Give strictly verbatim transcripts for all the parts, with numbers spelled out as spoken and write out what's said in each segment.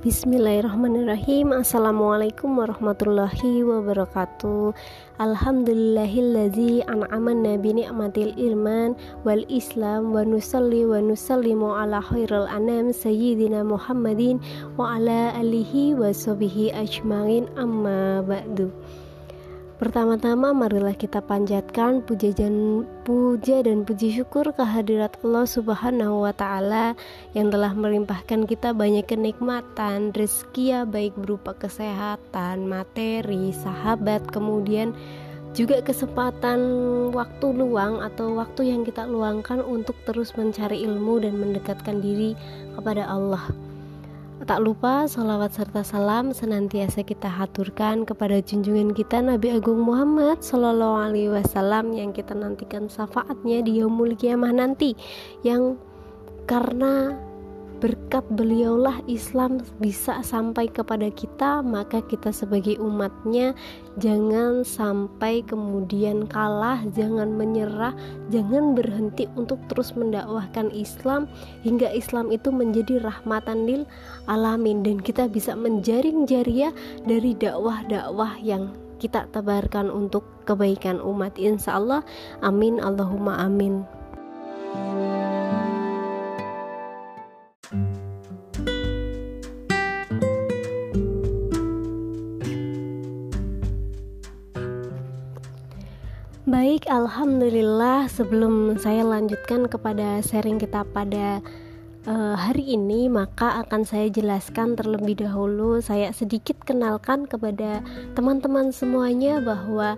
Bismillahirrahmanirrahim. Assalamualaikum warahmatullahi wabarakatuh. Alhamdulillahillazi an'amana bi ni'matil iman wal islam wa nusalli wa nusallimu ala khairil anam sayyidina Muhammadin wa ala alihi wa sahbihi ajmain, amma ba'du. Pertama-tama marilah kita panjatkan puja dan, puja dan puji syukur kehadirat Allah Subhanahu wa Ta'ala yang telah melimpahkan kita banyak kenikmatan, rezeki baik berupa kesehatan, materi, sahabat, kemudian juga kesempatan waktu luang atau waktu yang kita luangkan untuk terus mencari ilmu dan mendekatkan diri kepada Allah. Tak lupa sholawat serta salam senantiasa kita haturkan kepada junjungan kita Nabi Agung Muhammad Sallallahu Alaihi Wasallam yang kita nantikan syafaatnya di yaumul kiamah nanti, yang karena berkat beliaulah Islam bisa sampai kepada kita, maka kita sebagai umatnya jangan sampai kemudian kalah, jangan menyerah, jangan berhenti untuk terus mendakwahkan Islam hingga Islam itu menjadi rahmatan lil alamin dan kita bisa menjaring jariah dari dakwah-dakwah yang kita tebarkan untuk kebaikan umat, insyaallah. Amin, Allahumma amin. Baik, alhamdulillah, sebelum saya lanjutkan kepada sharing kita pada uh, hari ini, maka akan saya jelaskan terlebih dahulu. Saya sedikit kenalkan kepada teman-teman semuanya bahwa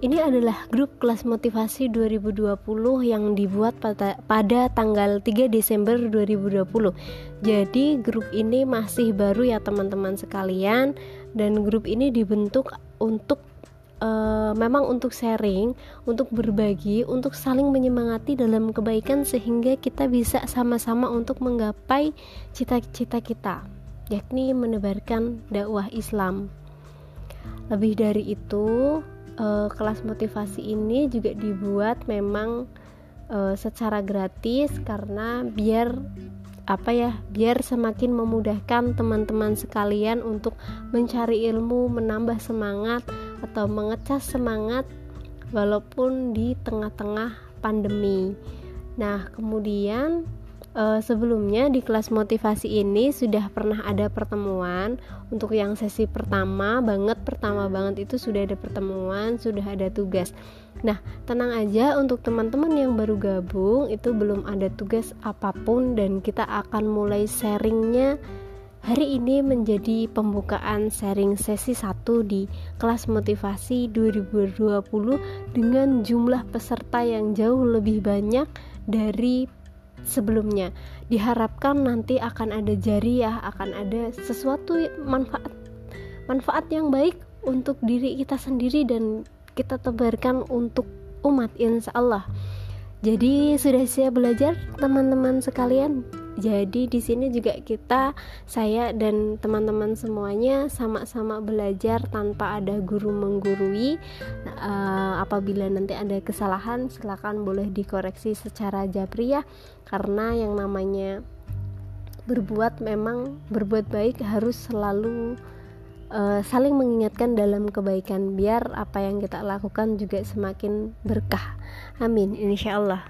ini adalah grup kelas motivasi dua ribu dua puluh yang dibuat pada, pada tanggal tiga Desember dua ribu dua puluh. Jadi grup ini masih baru ya teman-teman sekalian, dan grup ini dibentuk untuk memang untuk sharing, untuk berbagi, untuk saling menyemangati dalam kebaikan sehingga kita bisa sama-sama untuk menggapai cita-cita kita, yakni menebarkan dakwah Islam. Lebih dari itu, kelas motivasi ini juga dibuat memang secara gratis karena biar apa ya biar semakin memudahkan teman-teman sekalian untuk mencari ilmu, menambah semangat atau mengecas semangat walaupun di tengah-tengah pandemi. Nah, kemudian e, sebelumnya di kelas motivasi ini sudah pernah ada pertemuan. Untuk yang sesi pertama banget pertama banget itu sudah ada pertemuan, sudah ada tugas. Nah, tenang aja, untuk teman-teman yang baru gabung itu belum ada tugas apapun dan kita akan mulai sharingnya hari ini menjadi pembukaan sharing sesi satu di kelas motivasi dua ribu dua puluh dengan jumlah peserta yang jauh lebih banyak dari sebelumnya. Diharapkan nanti akan ada jariah, akan ada sesuatu manfaat manfaat yang baik untuk diri kita sendiri dan kita tebarkan untuk umat, insyaallah. Jadi sudah siap belajar teman-teman sekalian? Jadi di sini juga kita, saya dan teman-teman semuanya sama-sama belajar tanpa ada guru menggurui. Uh, apabila nanti ada kesalahan silakan boleh dikoreksi secara jabriyah, karena yang namanya berbuat memang berbuat baik harus selalu uh, saling mengingatkan dalam kebaikan biar apa yang kita lakukan juga semakin berkah. Amin, insyaallah.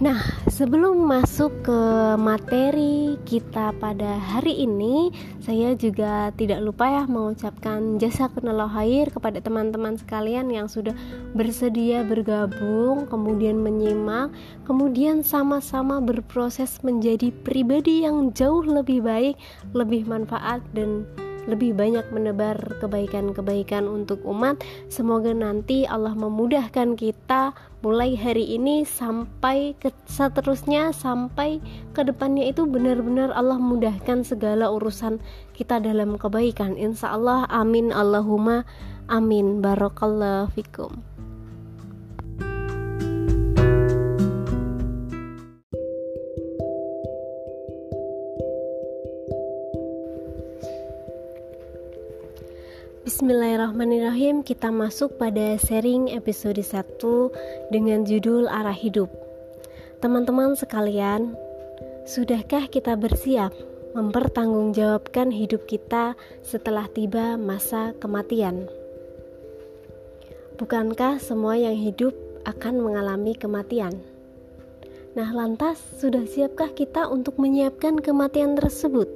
Nah, sebelum masuk ke materi kita pada hari ini, saya juga tidak lupa ya mengucapkan jazakallahu khair kepada teman-teman sekalian yang sudah bersedia bergabung, kemudian menyimak, kemudian sama-sama berproses menjadi pribadi yang jauh lebih baik, lebih manfaat, dan lebih banyak menebar kebaikan-kebaikan untuk umat. Semoga nanti Allah memudahkan kita mulai hari ini sampai ke seterusnya, sampai ke depannya itu benar-benar Allah mudahkan segala urusan kita dalam kebaikan, insyaallah. Amin, Allahumma amin. Barakallahu fikum. Bismillahirrahmanirrahim, kita masuk pada sharing episode satu dengan judul Arah Hidup. Teman-teman sekalian, sudahkah kita bersiap mempertanggungjawabkan hidup kita setelah tiba masa kematian? Bukankah semua yang hidup akan mengalami kematian? Nah, lantas sudah siapkah kita untuk menyiapkan kematian tersebut?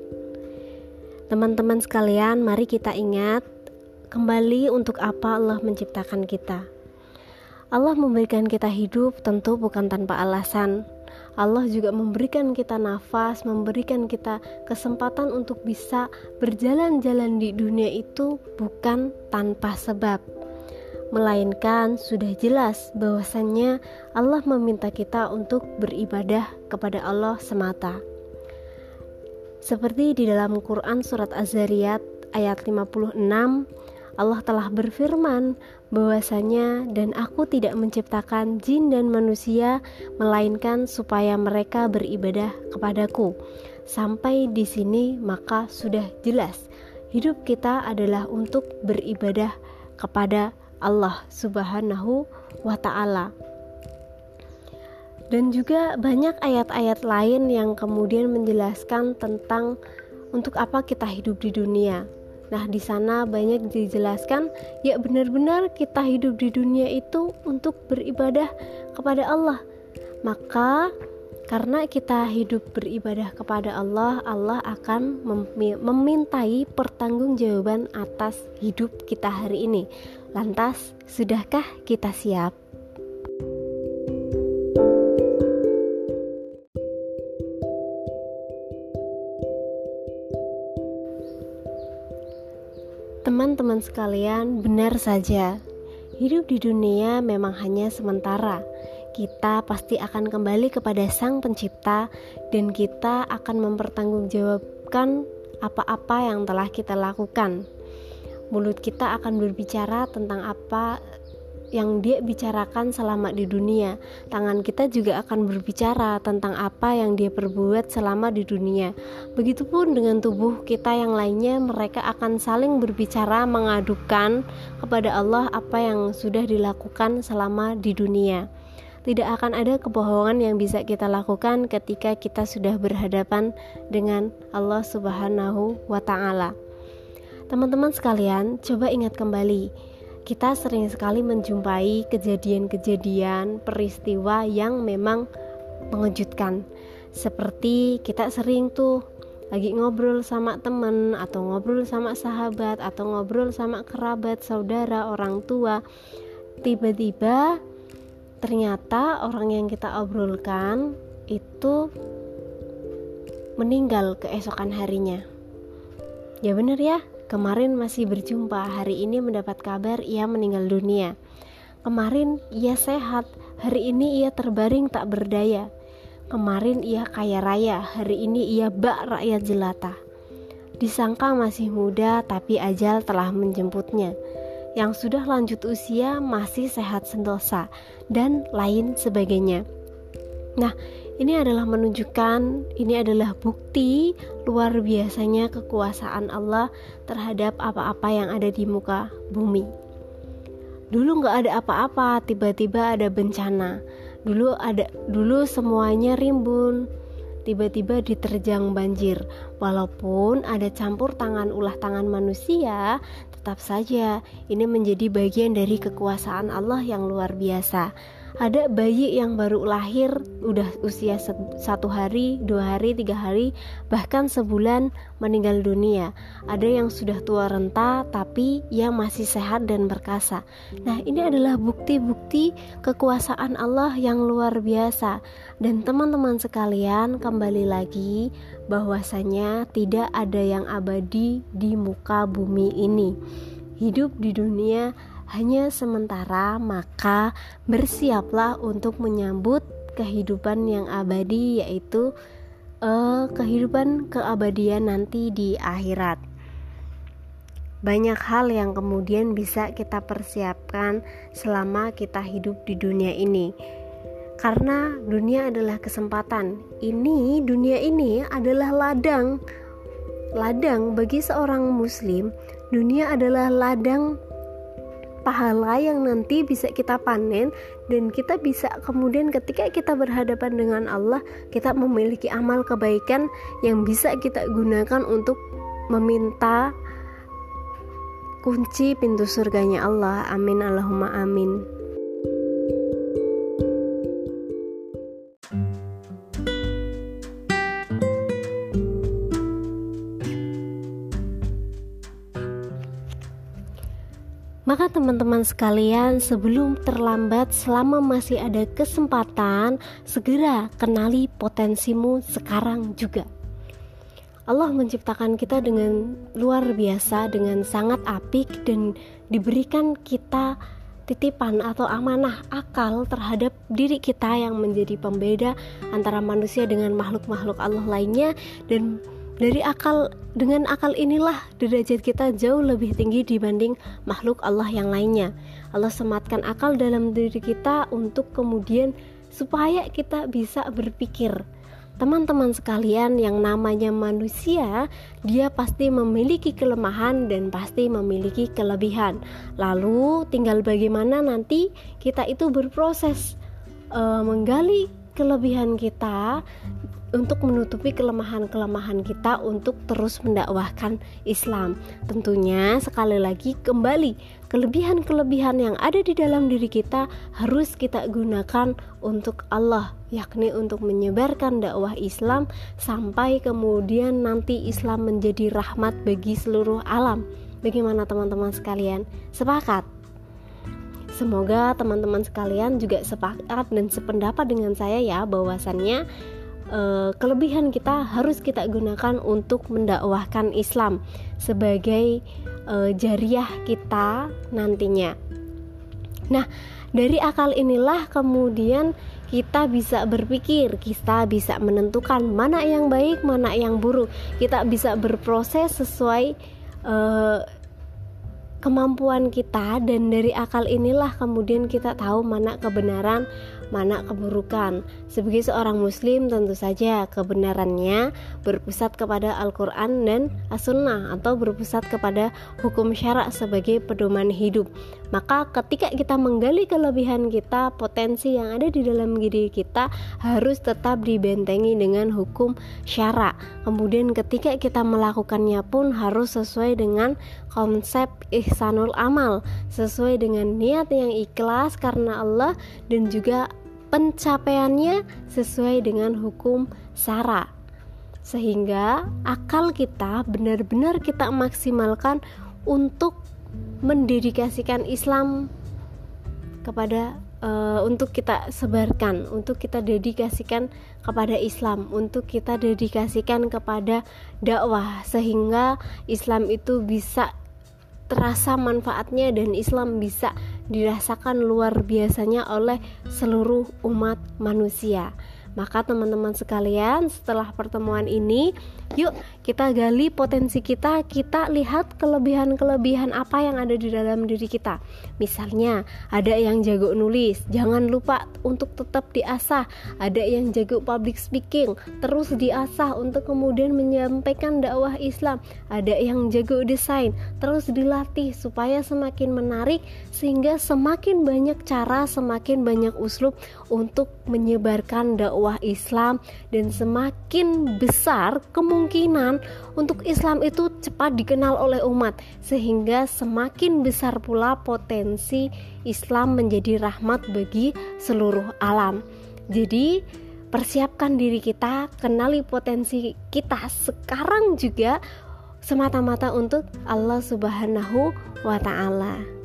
Teman-teman sekalian, mari kita ingat kembali untuk apa Allah menciptakan kita. Allah memberikan kita hidup tentu bukan tanpa alasan. Allah juga memberikan kita nafas, memberikan kita kesempatan untuk bisa berjalan-jalan di dunia itu bukan tanpa sebab, melainkan sudah jelas bahwasannya Allah meminta kita untuk beribadah kepada Allah semata. Seperti di dalam Quran surat Az-Zariyat ayat lima puluh enam, Allah telah berfirman bahwasanya, dan aku tidak menciptakan jin dan manusia melainkan supaya mereka beribadah kepadaku. Sampai di sini maka sudah jelas hidup kita adalah untuk beribadah kepada Allah Subhanahu wa ta'ala. Dan juga banyak ayat-ayat lain yang kemudian menjelaskan tentang untuk apa kita hidup di dunia. Nah, di sana banyak dijelaskan, ya benar-benar kita hidup di dunia itu untuk beribadah kepada Allah. Maka karena kita hidup beribadah kepada Allah, Allah akan memintai pertanggungjawaban atas hidup kita hari ini. Lantas, sudahkah kita siap? Teman-teman sekalian, benar saja, hidup di dunia memang hanya sementara. Kita pasti akan kembali kepada Sang Pencipta, dan kita akan mempertanggungjawabkan apa-apa yang telah kita lakukan. Mulut kita akan berbicara tentang apa yang dia bicarakan selama di dunia. Tangan kita juga akan berbicara tentang apa yang dia perbuat selama di dunia. Begitupun dengan tubuh kita yang lainnya, mereka akan saling berbicara mengadukan kepada Allah apa yang sudah dilakukan selama di dunia. Tidak akan ada kebohongan yang bisa kita lakukan ketika kita sudah berhadapan dengan Allah Subhanahu wa ta'ala. Teman-teman sekalian, coba ingat kembali, kita sering sekali menjumpai kejadian-kejadian, peristiwa yang memang mengejutkan. Seperti kita sering tuh lagi ngobrol sama teman, atau ngobrol sama sahabat, atau ngobrol sama kerabat, saudara, orang tua. Tiba-tiba ternyata orang yang kita obrolkan itu meninggal keesokan harinya. Ya benar ya? Kemarin masih berjumpa, hari ini mendapat kabar ia meninggal dunia. Kemarin ia sehat, hari ini ia terbaring tak berdaya. Kemarin ia kaya raya, hari ini ia bak rakyat jelata. Disangka masih muda, tapi ajal telah menjemputnya. Yang sudah lanjut usia masih sehat sentosa, dan lain sebagainya. Nah, ini adalah menunjukkan, ini adalah bukti luar biasanya kekuasaan Allah terhadap apa-apa yang ada di muka bumi. Dulu gak ada apa-apa, tiba-tiba ada bencana. Dulu ada, dulu semuanya rimbun, tiba-tiba diterjang banjir. Walaupun ada campur tangan ulah tangan manusia, tetap saja ini menjadi bagian dari kekuasaan Allah yang luar biasa. Ada bayi yang baru lahir, udah usia satu hari, dua hari, tiga hari, bahkan sebulan meninggal dunia. Ada yang sudah tua renta, tapi ia masih sehat dan perkasa. Nah, ini adalah bukti-bukti kekuasaan Allah yang luar biasa. Dan teman-teman sekalian, kembali lagi, bahwasanya tidak ada yang abadi di muka bumi ini. Hidup di dunia hanya sementara, maka bersiaplah untuk menyambut kehidupan yang abadi, yaitu eh, kehidupan keabadian nanti di akhirat. Banyak hal yang kemudian bisa kita persiapkan selama kita hidup di dunia ini. Karena dunia adalah kesempatan. Ini dunia ini adalah ladang. Ladang bagi seorang muslim Dunia adalah ladang pahala yang nanti bisa kita panen, dan kita bisa kemudian ketika kita berhadapan dengan Allah, kita memiliki amal kebaikan yang bisa kita gunakan untuk meminta kunci pintu surganya Allah. Amin, Allahumma amin. Maka teman-teman sekalian, sebelum terlambat, selama masih ada kesempatan, segera kenali potensimu sekarang juga. Allah menciptakan kita dengan luar biasa, dengan sangat apik, dan diberikan kita titipan atau amanah akal terhadap diri kita yang menjadi pembeda antara manusia dengan makhluk-makhluk Allah lainnya. Dan dari akal, dengan akal inilah derajat kita jauh lebih tinggi dibanding makhluk Allah yang lainnya. Allah sematkan akal dalam diri kita untuk kemudian supaya kita bisa berpikir. Teman-teman sekalian, yang namanya manusia, dia pasti memiliki kelemahan dan pasti memiliki kelebihan. Lalu tinggal bagaimana nanti kita itu berproses e, menggali kelebihan kita untuk menutupi kelemahan-kelemahan kita untuk terus mendakwahkan Islam. Tentunya sekali lagi kembali, kelebihan-kelebihan yang ada di dalam diri kita harus kita gunakan untuk Allah, yakni untuk menyebarkan dakwah Islam sampai kemudian nanti Islam menjadi rahmat bagi seluruh alam. Bagaimana teman-teman sekalian? Sepakat? Semoga teman-teman sekalian juga sepakat dan sependapat dengan saya ya, bahwasannya kelebihan kita harus kita gunakan untuk mendakwahkan Islam sebagai uh, jariah kita nantinya. Nah, dari akal inilah kemudian kita bisa berpikir, kita bisa menentukan mana yang baik, mana yang buruk. Kita bisa berproses sesuai uh, kemampuan kita, dan dari akal inilah kemudian kita tahu mana kebenaran, mana keburukan. Sebagai seorang muslim, tentu saja kebenarannya berpusat kepada Al-Quran dan As-Sunnah, atau berpusat kepada hukum syarak sebagai pedoman hidup. Maka ketika kita menggali kelebihan kita, potensi yang ada di dalam diri kita harus tetap dibentengi dengan hukum syarak. Kemudian ketika kita melakukannya pun harus sesuai dengan konsep ihsanul amal, sesuai dengan niat yang ikhlas karena Allah, dan juga pencapaiannya sesuai dengan hukum syara, sehingga akal kita benar-benar kita maksimalkan untuk mendedikasikan Islam kepada e, untuk kita sebarkan, untuk kita dedikasikan kepada Islam, untuk kita dedikasikan kepada dakwah, sehingga Islam itu bisa terasa manfaatnya dan Islam bisa dirasakan luar biasanya oleh seluruh umat manusia. Maka teman-teman sekalian, setelah pertemuan ini, yuk kita gali potensi kita, kita lihat kelebihan-kelebihan apa yang ada di dalam diri kita. Misalnya, ada yang jago nulis, jangan lupa untuk tetap diasah. Ada yang jago public speaking, terus diasah untuk kemudian menyampaikan dakwah Islam. Ada yang jago desain, terus dilatih supaya semakin menarik, sehingga semakin banyak cara, semakin banyak uslub untuk menyebarkan dakwah Islam, dan semakin besar kemungkinan untuk Islam itu cepat dikenal oleh umat, sehingga semakin besar pula potensi Islam menjadi rahmat bagi seluruh alam. Jadi persiapkan diri kita, kenali potensi kita sekarang juga semata-mata untuk Allah Subhanahu wa ta'ala.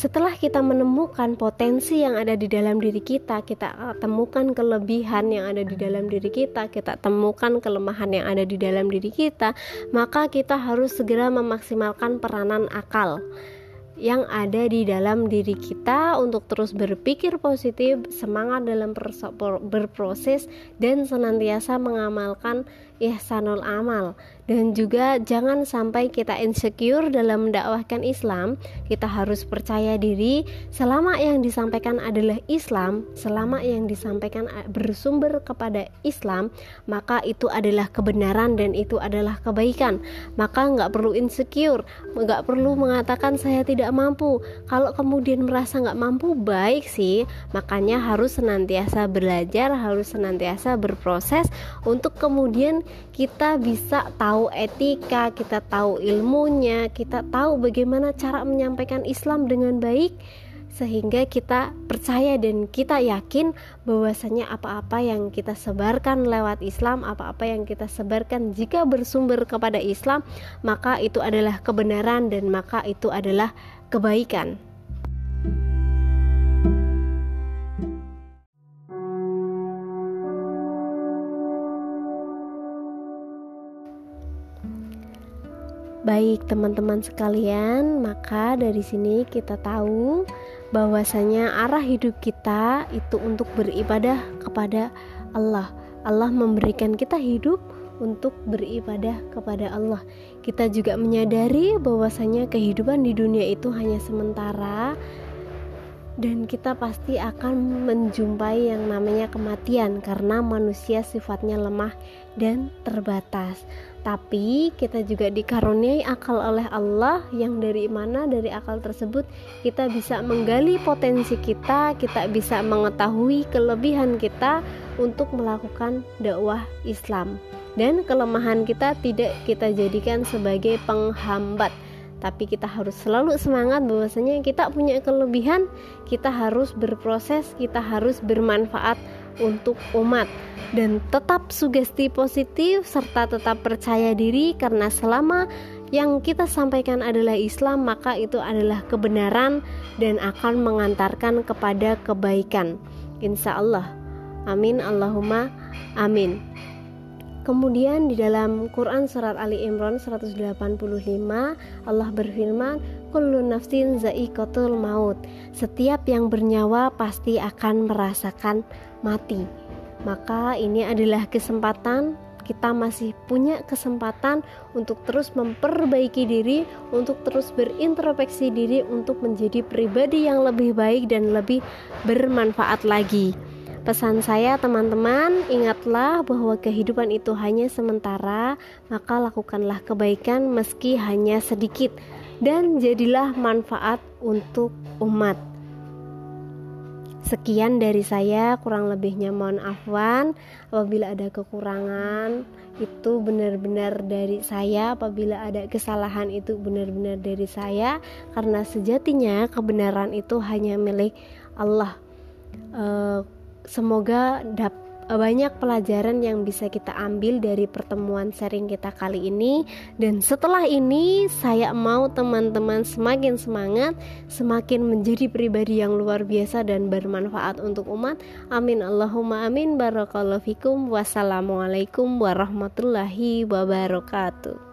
Setelah kita menemukan potensi yang ada di dalam diri kita, kita temukan kelebihan yang ada di dalam diri kita, kita temukan kelemahan yang ada di dalam diri kita, maka kita harus segera memaksimalkan peranan akal yang ada di dalam diri kita untuk terus berpikir positif, semangat dalam berproses, dan senantiasa mengamalkan ihsanul amal. Dan juga jangan sampai kita insecure dalam mendakwahkan Islam. Kita harus percaya diri, selama yang disampaikan adalah Islam, selama yang disampaikan bersumber kepada Islam, maka itu adalah kebenaran dan itu adalah kebaikan. Maka nggak perlu insecure, nggak perlu mengatakan saya tidak mampu. Kalau kemudian merasa nggak mampu, baik sih, makanya harus senantiasa belajar, harus senantiasa berproses untuk kemudian kita bisa tahu etika, kita tahu ilmunya, kita tahu bagaimana cara menyampaikan Islam dengan baik, sehingga kita percaya dan kita yakin bahwasanya apa-apa yang kita sebarkan lewat Islam, apa-apa yang kita sebarkan jika bersumber kepada Islam, maka itu adalah kebenaran dan maka itu adalah kebaikan. Baik teman-teman sekalian, maka dari sini kita tahu bahwasanya arah hidup kita itu untuk beribadah kepada Allah. Allah memberikan kita hidup untuk beribadah kepada Allah. Kita juga menyadari bahwasanya kehidupan di dunia itu hanya sementara, dan kita pasti akan menjumpai yang namanya kematian karena manusia sifatnya lemah dan terbatas. Tapi kita juga dikaruniai akal oleh Allah, yang dari mana dari akal tersebut kita bisa menggali potensi kita, kita bisa mengetahui kelebihan kita untuk melakukan dakwah Islam. Dan kelemahan kita tidak kita jadikan sebagai penghambat, tapi kita harus selalu semangat bahwasanya kita punya kelebihan, kita harus berproses, kita harus bermanfaat untuk umat. Dan tetap sugesti positif serta tetap percaya diri, karena selama yang kita sampaikan adalah Islam, maka itu adalah kebenaran dan akan mengantarkan kepada kebaikan. Insya Allah. Amin, Allahumma amin. Kemudian di dalam Quran surat Ali Imran seratus delapan puluh lima Allah berfirman, kullu nafsin za'iqatul maut. Setiap yang bernyawa pasti akan merasakan mati. Maka ini adalah kesempatan, kita masih punya kesempatan untuk terus memperbaiki diri, untuk terus berintrospeksi diri, untuk menjadi pribadi yang lebih baik dan lebih bermanfaat lagi. Pesan saya teman-teman, ingatlah bahwa kehidupan itu hanya sementara, maka lakukanlah kebaikan meski hanya sedikit, dan jadilah manfaat untuk umat. Sekian dari saya, kurang lebihnya mohon afwan apabila ada kekurangan, itu benar-benar dari saya. Apabila ada kesalahan, itu benar-benar dari saya, karena sejatinya kebenaran itu hanya milik Allah. uh, Semoga dap, banyak pelajaran yang bisa kita ambil dari pertemuan sharing kita kali ini. Dan setelah ini saya mau teman-teman semakin semangat, semakin menjadi pribadi yang luar biasa dan bermanfaat untuk umat. Amin, Allahumma amin. Barakallahu fikum. Wassalamualaikum warahmatullahi wabarakatuh.